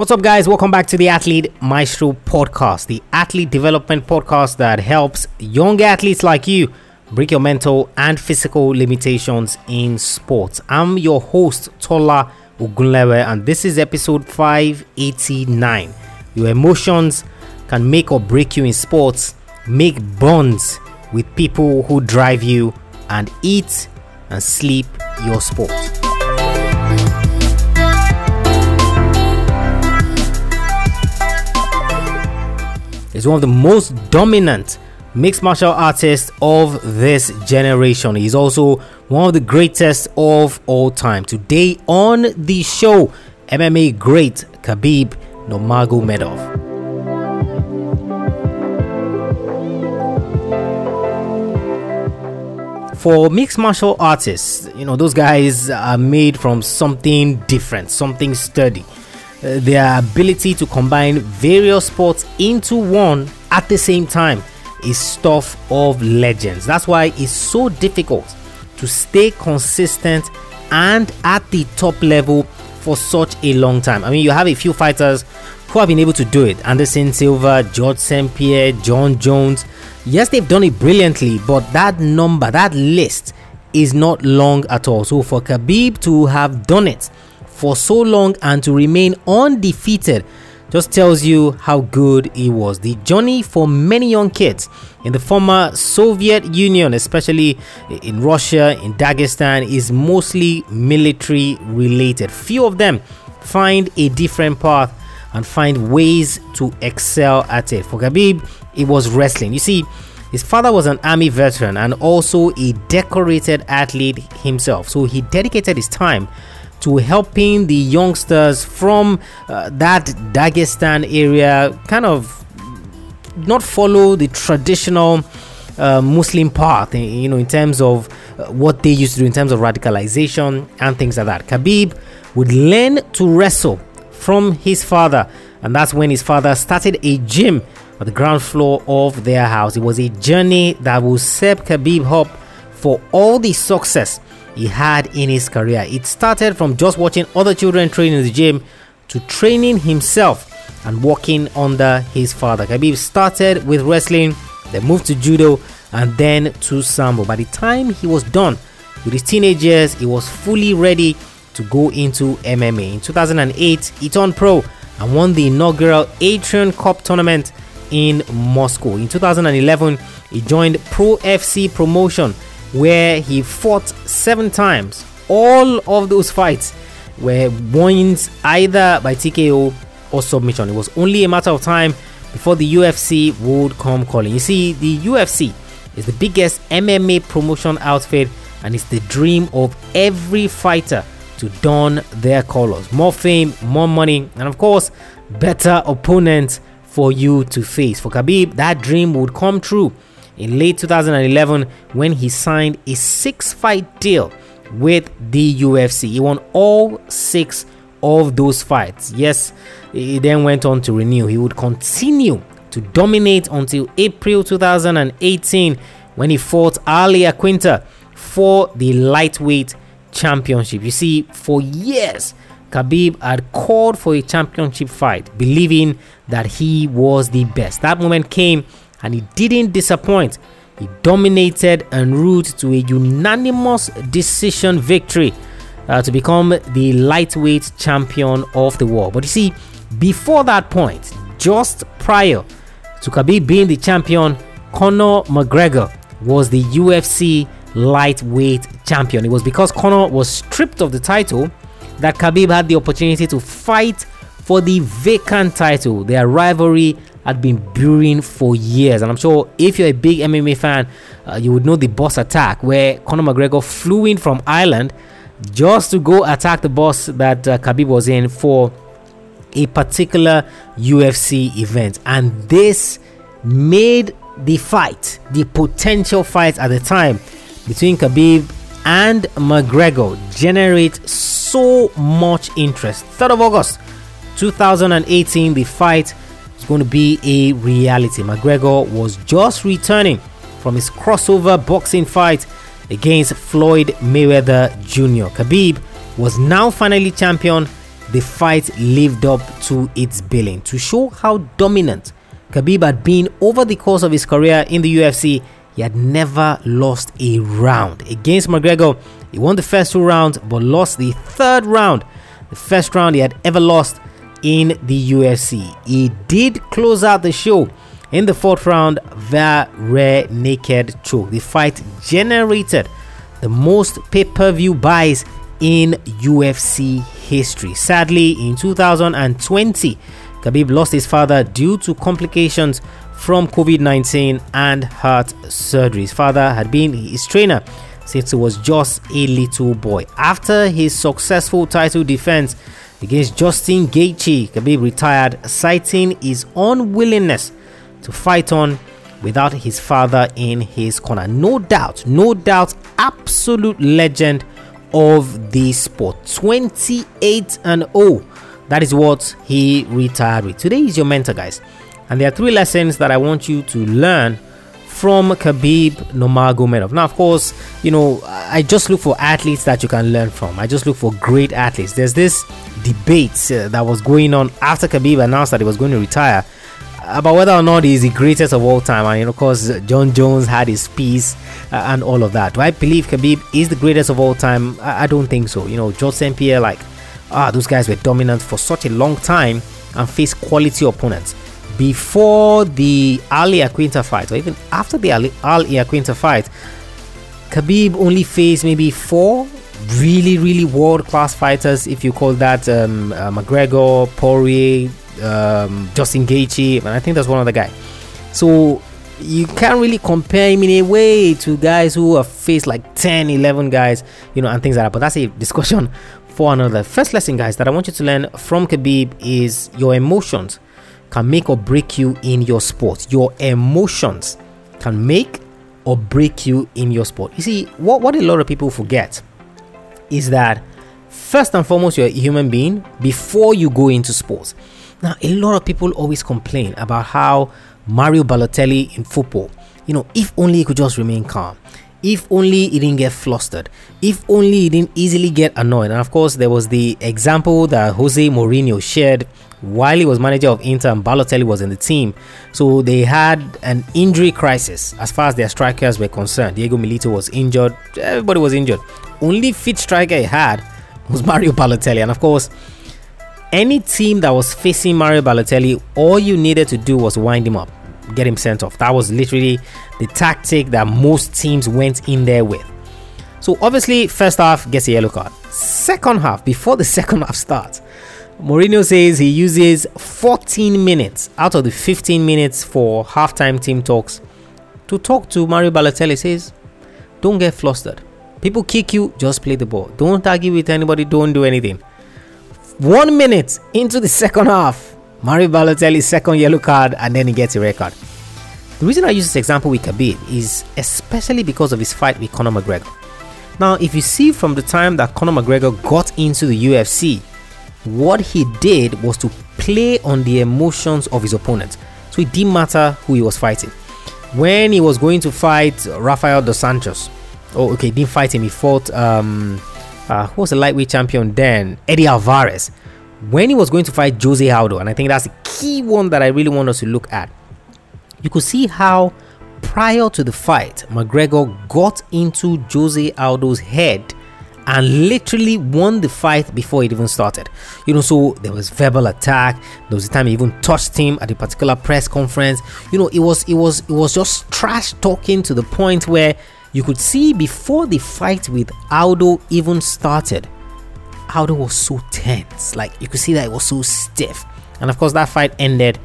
What's up, guys? Welcome back to the Athlete Maestro Podcast, the athlete development podcast that helps young athletes like you break your mental and physical limitations in sports. I'm your host, Tola Ugulewe, and this is episode 589. Your emotions can make or break you in sports. Make bonds with people who drive you, and eat and sleep your sport. He's one of the most dominant mixed martial artists of this generation. He's also one of the greatest of all time. Today on the show, MMA great Khabib Nurmagomedov. For mixed martial artists, you know, those guys are made from something different, something sturdy. Their ability to combine various sports into one at the same time is stuff of legends. That's why it's so difficult to stay consistent and at the top level for such a long time. I mean, you have a few fighters who have been able to do it. Anderson Silva, Georges St-Pierre, John Jones. Yes, they've done it brilliantly, but that number, that list is not long at all. So for Khabib to have done it for so long and to remain undefeated just tells you how good he was. The journey for many young kids in the former Soviet Union, especially in Russia, in Dagestan, is mostly military related. Few of them find a different path and find ways to excel at it. For Khabib, it was wrestling. You see, his father was an army veteran and also a decorated athlete himself. So he dedicated his time to helping the youngsters from that Dagestan area kind of not follow the traditional Muslim path, you know, in terms of what they used to do in terms of radicalization and things like that. Khabib would learn to wrestle from his father, and that's when his father started a gym on the ground floor of their house. It was a journey that will set Khabib up for all the success he had in his career. It started from just watching other children train in the gym to training himself and working under his father. Khabib started with wrestling, then moved to judo, and then to sambo. By the time he was done with his teenage years, he was fully ready to go into MMA. In 2008, he turned pro and won the inaugural Atrium Cup tournament in Moscow. In 2011, he joined Pro FC promotion, where he fought 7 times. All of those fights were wins either by TKO or submission. It was only a matter of time before the UFC would come calling. You see, the UFC is the biggest MMA promotion outfit, and it's the dream of every fighter to don their colors. More fame, more money, and of course, better opponents for you to face. For Khabib, that dream would come true in late 2011 when he signed a 6-fight deal with the UFC. He won all 6 of those fights. Yes, he then went on to renew. He would continue to dominate until April 2018 when he fought Ali Iaquinta for the lightweight championship. You see, for years, Khabib had called for a championship fight, believing that he was the best. That moment came and he didn't disappoint. He dominated en route to a unanimous decision victory to become the lightweight champion of the world. But you see, before that point, just prior to Khabib being the champion, Conor McGregor was the UFC lightweight champion. It was because Conor was stripped of the title that Khabib had the opportunity to fight for the vacant title. Their rivalry had been brewing for years, and I'm sure if you're a big MMA fan, you would know the Boss Attack, where Conor McGregor flew in from Ireland just to go attack the boss that Khabib was in for a particular UFC event. And this made the fight, the potential fight at the time between Khabib and McGregor, generate so much interest. 3rd of August 2018, the fight is going to be a reality. McGregor was just returning from his crossover boxing fight against Floyd Mayweather Jr. Khabib was now finally champion, the fight lived up to its billing to show how dominant Khabib had been over the course of his career in the UFC. He had never lost a round. Against McGregor, he won the first two rounds but lost the third round, the first round he had ever lost in the UFC. He did close out the show in the fourth round via rear naked choke. The fight generated the most pay-per-view buys in UFC history. Sadly, in 2020, Khabib lost his father due to complications from COVID-19 and heart surgery. His father had been his trainer since he was just a little boy. After his successful title defense against Justin Gaethje, Khabib retired, citing his unwillingness to fight on without his father in his corner. No doubt, absolute legend of the sport. 28-0. That is what he retired with. Today is your mentor, guys, and there are three lessons that I want you to learn from Khabib Nurmagomedov. Now, of course, you know, I just look for athletes that you can learn from. I just look for great athletes. There's this debate that was going on after Khabib announced that he was going to retire about whether or not he is the greatest of all time. And, you know, of course, John Jones had his piece and all of that. Do I believe Khabib is the greatest of all time? I don't think so. You know, Georges St-Pierre, those guys were dominant for such a long time and faced quality opponents. Before the Ali Iaquinta fight, or even after the Ali Iaquinta fight, Khabib only faced maybe four really world-class fighters, if you call that McGregor, Poirier, Justin Gaethje, and I think that's one other guy. So you can't really compare him in a way to guys who have faced like 10-11 guys, you know, and things like that. But that's a discussion for another. First lesson, guys, that I want you to learn from Khabib is your emotions can make or break you in your sport. Your emotions can make or break you in your sport. You see, what a lot of people forget is that first and foremost, you're a human being before you go into sports. Now, a lot of people always complain about how Mario Balotelli in football, you know, if only he could just remain calm. If only he didn't get flustered. If only he didn't easily get annoyed. And of course, there was the example that Jose Mourinho shared while he was manager of Inter and Balotelli was in the team. So they had an injury crisis as far as their strikers were concerned. Diego Milito was injured. Everybody was injured. Only fit striker he had was Mario Balotelli. And of course, any team that was facing Mario Balotelli, all you needed to do was wind him up, get him sent off. That was literally the tactic that most teams went in there with. So obviously, first half gets a yellow card. Second half, before the second half starts, Mourinho says he uses 14 minutes out of the 15 minutes for halftime team talks to talk to Mario Balotelli. Says, don't get flustered. People kick you, just play the ball. Don't argue with anybody, don't do anything. 1 minute into the second half, Mario Balotelli's second yellow card, and then he gets a red card. The reason I use this example with Khabib is especially because of his fight with Conor McGregor. Now, if you see from the time that Conor McGregor got into the UFC, what he did was to play on the emotions of his opponent. So it didn't matter who he was fighting. When he was going to fight Rafael dos Anjos, he didn't fight him. He fought, who was the lightweight champion then? Eddie Alvarez. When he was going to fight Jose Aldo, and I think that's the key one that I really want us to look at, you could see how prior to the fight, McGregor got into Jose Aldo's head and literally won the fight before it even started. You know, so there was verbal attack. There was the time he even touched him at a particular press conference. You know, it was just trash talking to the point where you could see before the fight with Aldo even started, Aldo was so tense. Like, you could see that it was so stiff. And of course, that fight ended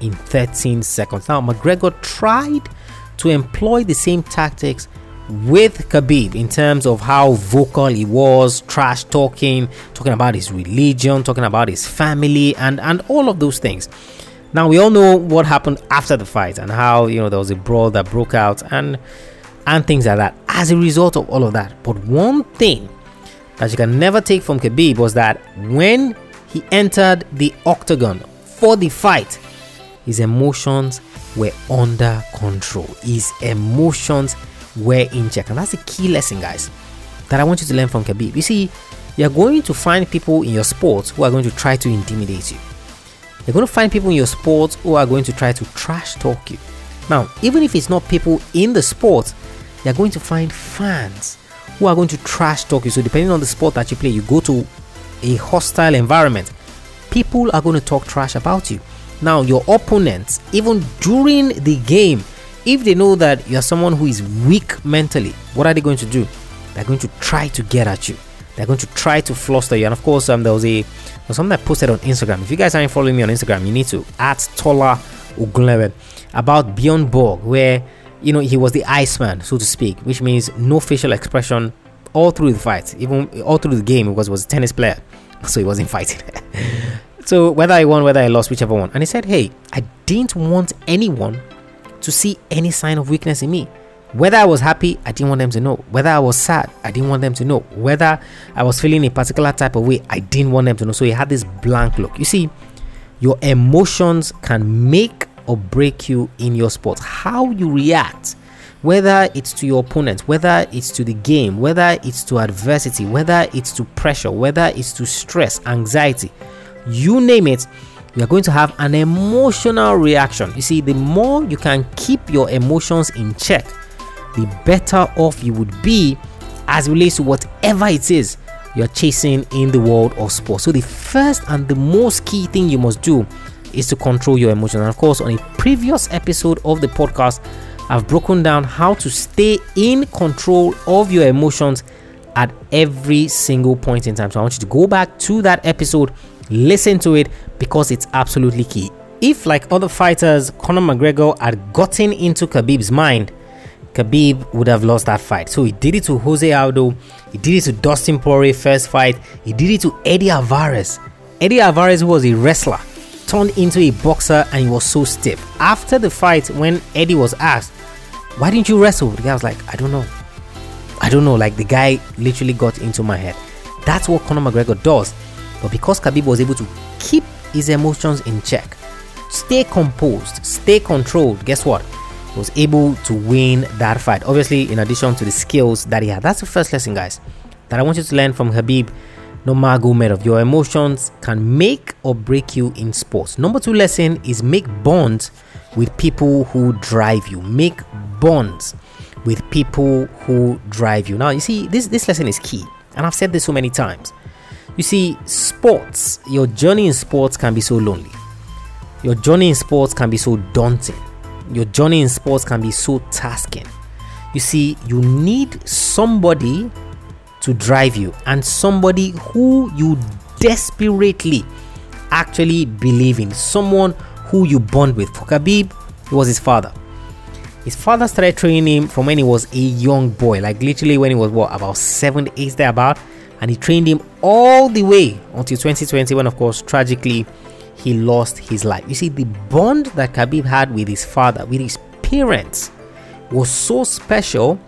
in 13 seconds. Now, McGregor tried to employ the same tactics with Khabib in terms of how vocal he was, trash talking about his religion, talking about his family, and all of those things. Now, we all know what happened after the fight and how, you know, there was a brawl that broke out and things like that as a result of all of that. But one thing that you can never take from Khabib was that when he entered the octagon for the fight, his emotions were under control. His emotions were in check. And that's the key lesson, guys, that I want you to learn from Khabib. You see, You're going to find people in your sport who are going to try to intimidate you. You're going to find people in your sport who are going to try to trash talk you. Now, even if it's not people in the sport, you're going to find fans who are going to trash talk you. So depending on the sport that you play, you go to a hostile environment, people are going to talk trash about you. Now, your opponents, even during the game, if they know that you're someone who is weak mentally, what are they going to do? They're going to try to get at you. They're going to try to fluster you. And of course, there was something I posted on Instagram. If you guys aren't following me on Instagram, you need to, @Tola Ugulewe, about Bjorn Borg, where, you know, he was the Iceman, so to speak, which means no facial expression all through the fight, even all through the game, because he was a tennis player, so he wasn't fighting. So whether I won, whether I lost, whichever one. And he said, hey, I didn't want anyone to see any sign of weakness in me. Whether I was happy, I didn't want them to know. Whether I was sad, I didn't want them to know. Whether I was feeling a particular type of way, I didn't want them to know. So he had this blank look. You see, your emotions can make or break you in your sport. How you react, whether it's to your opponent, whether it's to the game, whether it's to adversity, whether it's to pressure, whether it's to stress, anxiety, you name it, you're going to have an emotional reaction. You see, the more you can keep your emotions in check, the better off you would be as it relates to whatever it is you're chasing in the world of sports. So the first and the most key thing you must do is to control your emotions. And of course, on a previous episode of the podcast, I've broken down how to stay in control of your emotions at every single point in time. So I want you to go back to that episode, listen to it, because it's absolutely key. If, like other fighters, Conor McGregor had gotten into Khabib's mind, Khabib would have lost that fight. So he did it to Jose Aldo, he did it to Dustin Poirier first fight, he did it to Eddie Alvarez. Eddie Alvarez was a wrestler, turned into a boxer, and he was so stiff. After the fight, when Eddie was asked, why didn't you wrestle? The guy was like, I don't know. Like, the guy literally got into my head. That's what Conor McGregor does. But because Khabib was able to keep his emotions in check, stay composed, stay controlled, guess what? He was able to win that fight. Obviously, in addition to the skills that he had. That's the first lesson, guys, that I want you to learn from Khabib Nurmagomedov. Your emotions can make or break you in sports. Number two lesson is make bonds with people who drive you. Make bonds with people who drive you. Now, you see, this lesson is key. And I've said this so many times. You see, sports, your journey in sports can be so lonely. Your journey in sports can be so daunting. Your journey in sports can be so tasking. You see, you need somebody to drive you, and somebody who you desperately actually believe in, someone who you bond with. For Khabib, it was his father. His father started training him from when he was a young boy, like literally when he was about 7, 8 thereabout, and he trained him all the way until 2020, when of course tragically he lost his life. You see, the bond that Khabib had with his father, with his parents, was so special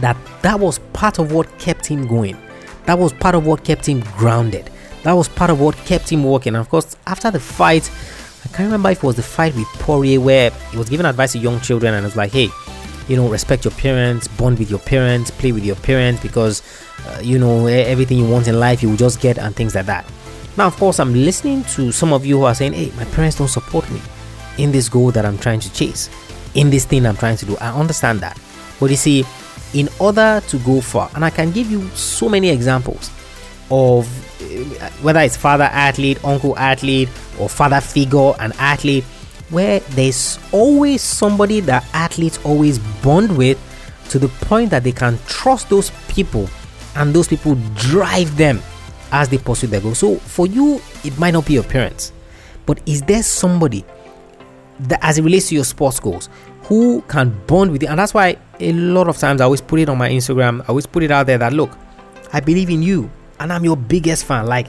that was part of what kept him going. That was part of what kept him grounded. That was part of what kept him working. And of course, after the fight, I can't remember if it was the fight with Poirier, where he was giving advice to young children, and it was like, hey, you know, respect your parents, bond with your parents, play with your parents, because you know, everything you want in life you will just get, and things like that. Now, of course, I'm listening to some of you who are saying, hey, my parents don't support me in this goal that I'm trying to chase, in this thing I'm trying to do. I understand that. But you see, in order to go far, and I can give you so many examples of whether it's father athlete, uncle athlete, or father figure and athlete, where there's always somebody that athletes always bond with, to the point that they can trust those people, and those people drive them as they pursue their goal. So for you, it might not be your parents, but is there somebody that, as it relates to your sports goals, who can bond with you? And that's why a lot of times I always put it on my Instagram, I always put it out there that, look, I believe in you and I'm your biggest fan. Like,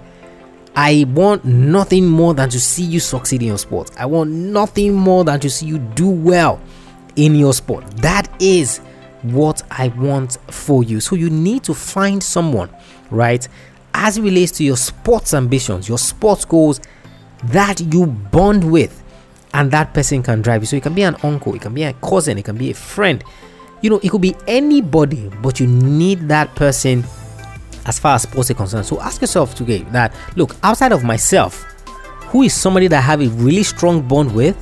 I want nothing more than to see you succeed in your sport. I want nothing more than to see you do well in your sport. That is what I want for you. So you need to find someone, right, as it relates to your sports ambitions, your sports goals, that you bond with. And that person can drive you. So it can be an uncle, it can be a cousin, it can be a friend. You know, it could be anybody, but you need that person as far as sports are concerned. So ask yourself today that, look, outside of myself, who is somebody that I have a really strong bond with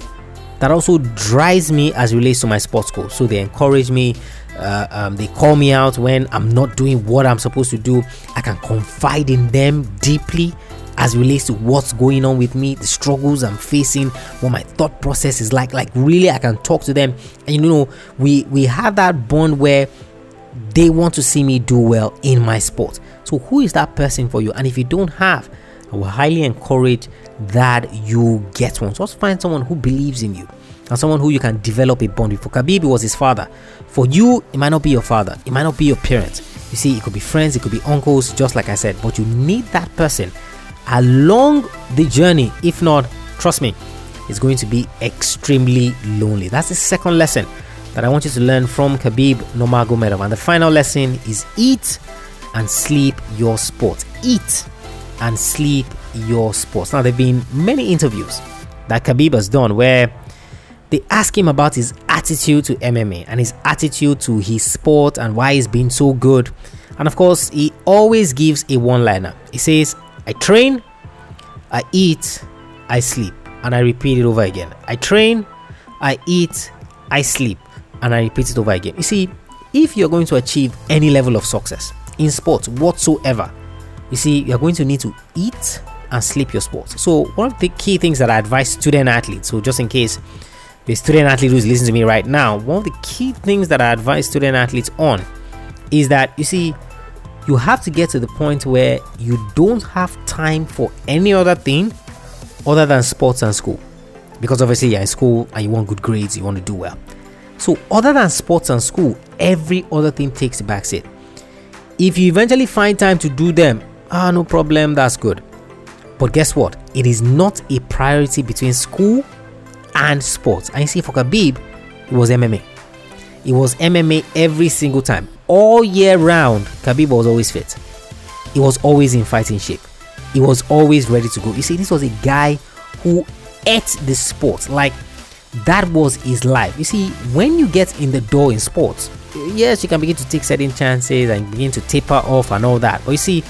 that also drives me as relates to my sports goals? So they encourage me, they call me out when I'm not doing what I'm supposed to do. I can confide in them deeply as relates to what's going on with me, the struggles I'm facing, what my thought process is like. Like really, I can talk to them, and you know, we have that bond where they want to see me do well in my sport. So who is that person for you? And if you don't have, I will highly encourage that you get one. So just find someone who believes in you and someone who you can develop a bond with. For Khabib, it was his father. For you, it might not be your father, it might not be your parents. You see, it could be friends, it could be uncles, just like I said, but you need that person along the journey. If not, trust me, it's going to be extremely lonely. That's the second lesson that I want you to learn from Khabib Nurmagomedov. And the final lesson is eat and sleep your sport. Eat and sleep your sports. Now, there have been many interviews that Khabib has done where they ask him about his attitude to MMA and his attitude to his sport and why he's been so good. And of course, he always gives a one-liner. He says, I train, I eat, I sleep. And I repeat it over again. I train, I eat, I sleep. And I repeat it over again. You see, if you're going to achieve any level of success in sports whatsoever, you see, you're going to need to eat and sleep your sports. So one of the key things that I advise student athletes, so just in case the student athlete who's listening to me right now, one of the key things that I advise student athletes on is that, you see, you have to get to the point where you don't have time for any other thing other than sports and school. Because obviously you're in school and you want good grades, you want to do well. So other than sports and school, every other thing takes a backseat. If you eventually find time to do them, no problem, that's good. But guess what? It is not a priority between school and sports. And you see, for Khabib, it was MMA. It was MMA every single time. All year round, Khabib was always fit. He was always in fighting shape. He was always ready to go. You see, this was a guy who ate the sport. Like, that was his life. You see, when you get in the door in sports, yes, you can begin to take certain chances and begin to taper off and all that. But you see,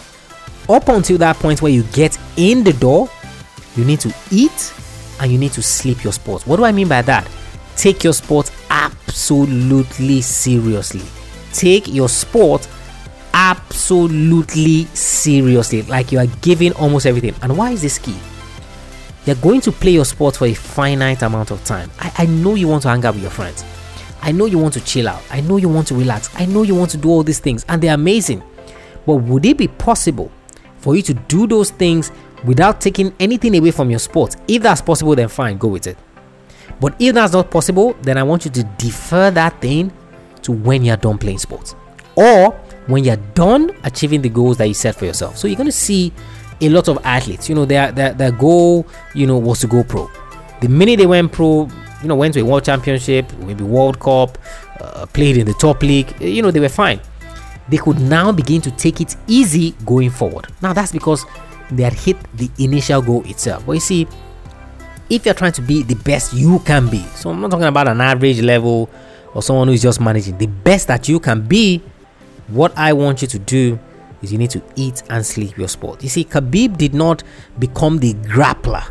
up until that point where you get in the door, you need to eat and you need to sleep your sports. What do I mean by that? Take your sport absolutely seriously. Take your sport absolutely seriously. Like, you are giving almost everything. And why is this key? You're going to play your sport for a finite amount of time. I know you want to hang out with your friends. I know you want to chill out. I know you want to relax. I know you want to do all these things, and they're amazing. But would it be possible for you to do those things without taking anything away from your sport? If that's possible, then fine, go with it. But if that's not possible, then I want you to defer that thing to when you're done playing sports or when you're done achieving the goals that you set for yourself. So you're going to see a lot of athletes, you know, their goal, you know, was to go pro. The minute they went pro, you know, went to a world championship, maybe World Cup, played in the top league, you know, they were fine. They could now begin to take it easy going forward. Now, that's because they had hit the initial goal itself. But you see, if you're trying to be the best you can be, so I'm not talking about an average level or someone who's just managing, the best that you can be, what I want you to do is you need to eat and sleep your sport. You see, Khabib did not become the grappler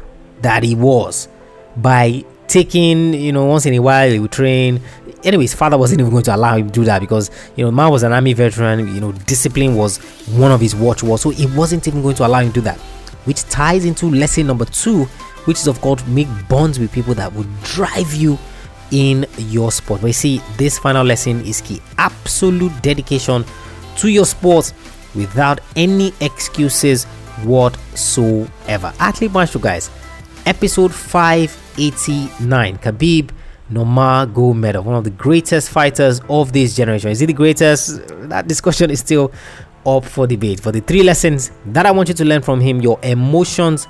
that he was by taking, you know, once in a while he would train. Anyway, his father wasn't even going to allow him to do that because, you know, man was an army veteran, you know, discipline was one of his watchwords, so he wasn't even going to allow him to do that, which ties into lesson number 2, which is, of course, make bonds with people that would drive you in your sport. But you see, this final lesson is key. Absolute dedication to your sport without any excuses whatsoever. Athlete Maestro, guys, episode 589, Khabib Nurmagomedov, one of the greatest fighters of this generation. Is he the greatest? That discussion is still up for debate. For the 3 lessons that I want you to learn from him: your emotions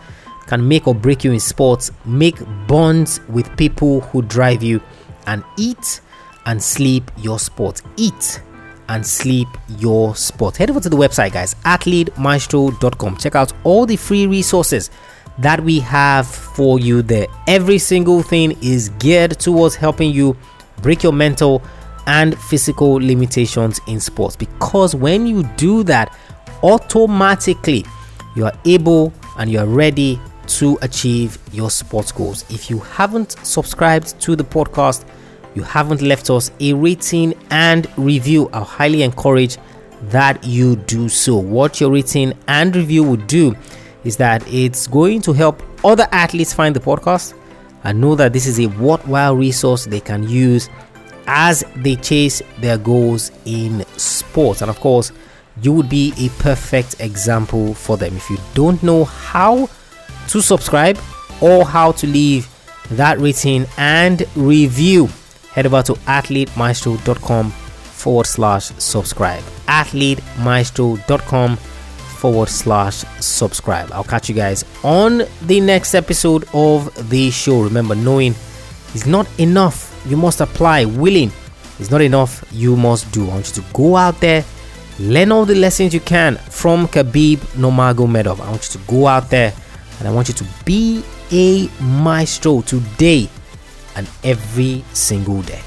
can make or break you in sports, make bonds with people who drive you, and eat and sleep your sport. Eat and sleep your sport. Head over to the website, guys, athletemaestro.com. Check out all the free resources that we have for you there. Every single thing is geared towards helping you break your mental and physical limitations in sports, because when you do that, automatically you are able and you are ready to achieve your sports goals. If you haven't subscribed to the podcast, you haven't left us a rating and review, I highly encourage that you do so. What your rating and review would do is that it's going to help other athletes find the podcast and know that this is a worthwhile resource they can use as they chase their goals in sports. And of course, you would be a perfect example for them. If you don't know how to subscribe or how to leave that rating and review, head over to athletemaestro.com/subscribe. athletemaestro.com/subscribe. I'll catch you guys on the next episode of the show. Remember, knowing is not enough. You must apply. Willing is not enough. You must do. I want you to go out there, learn all the lessons you can from Khabib Nurmagomedov. I want you to go out there and I want you to be a maestro today and every single day.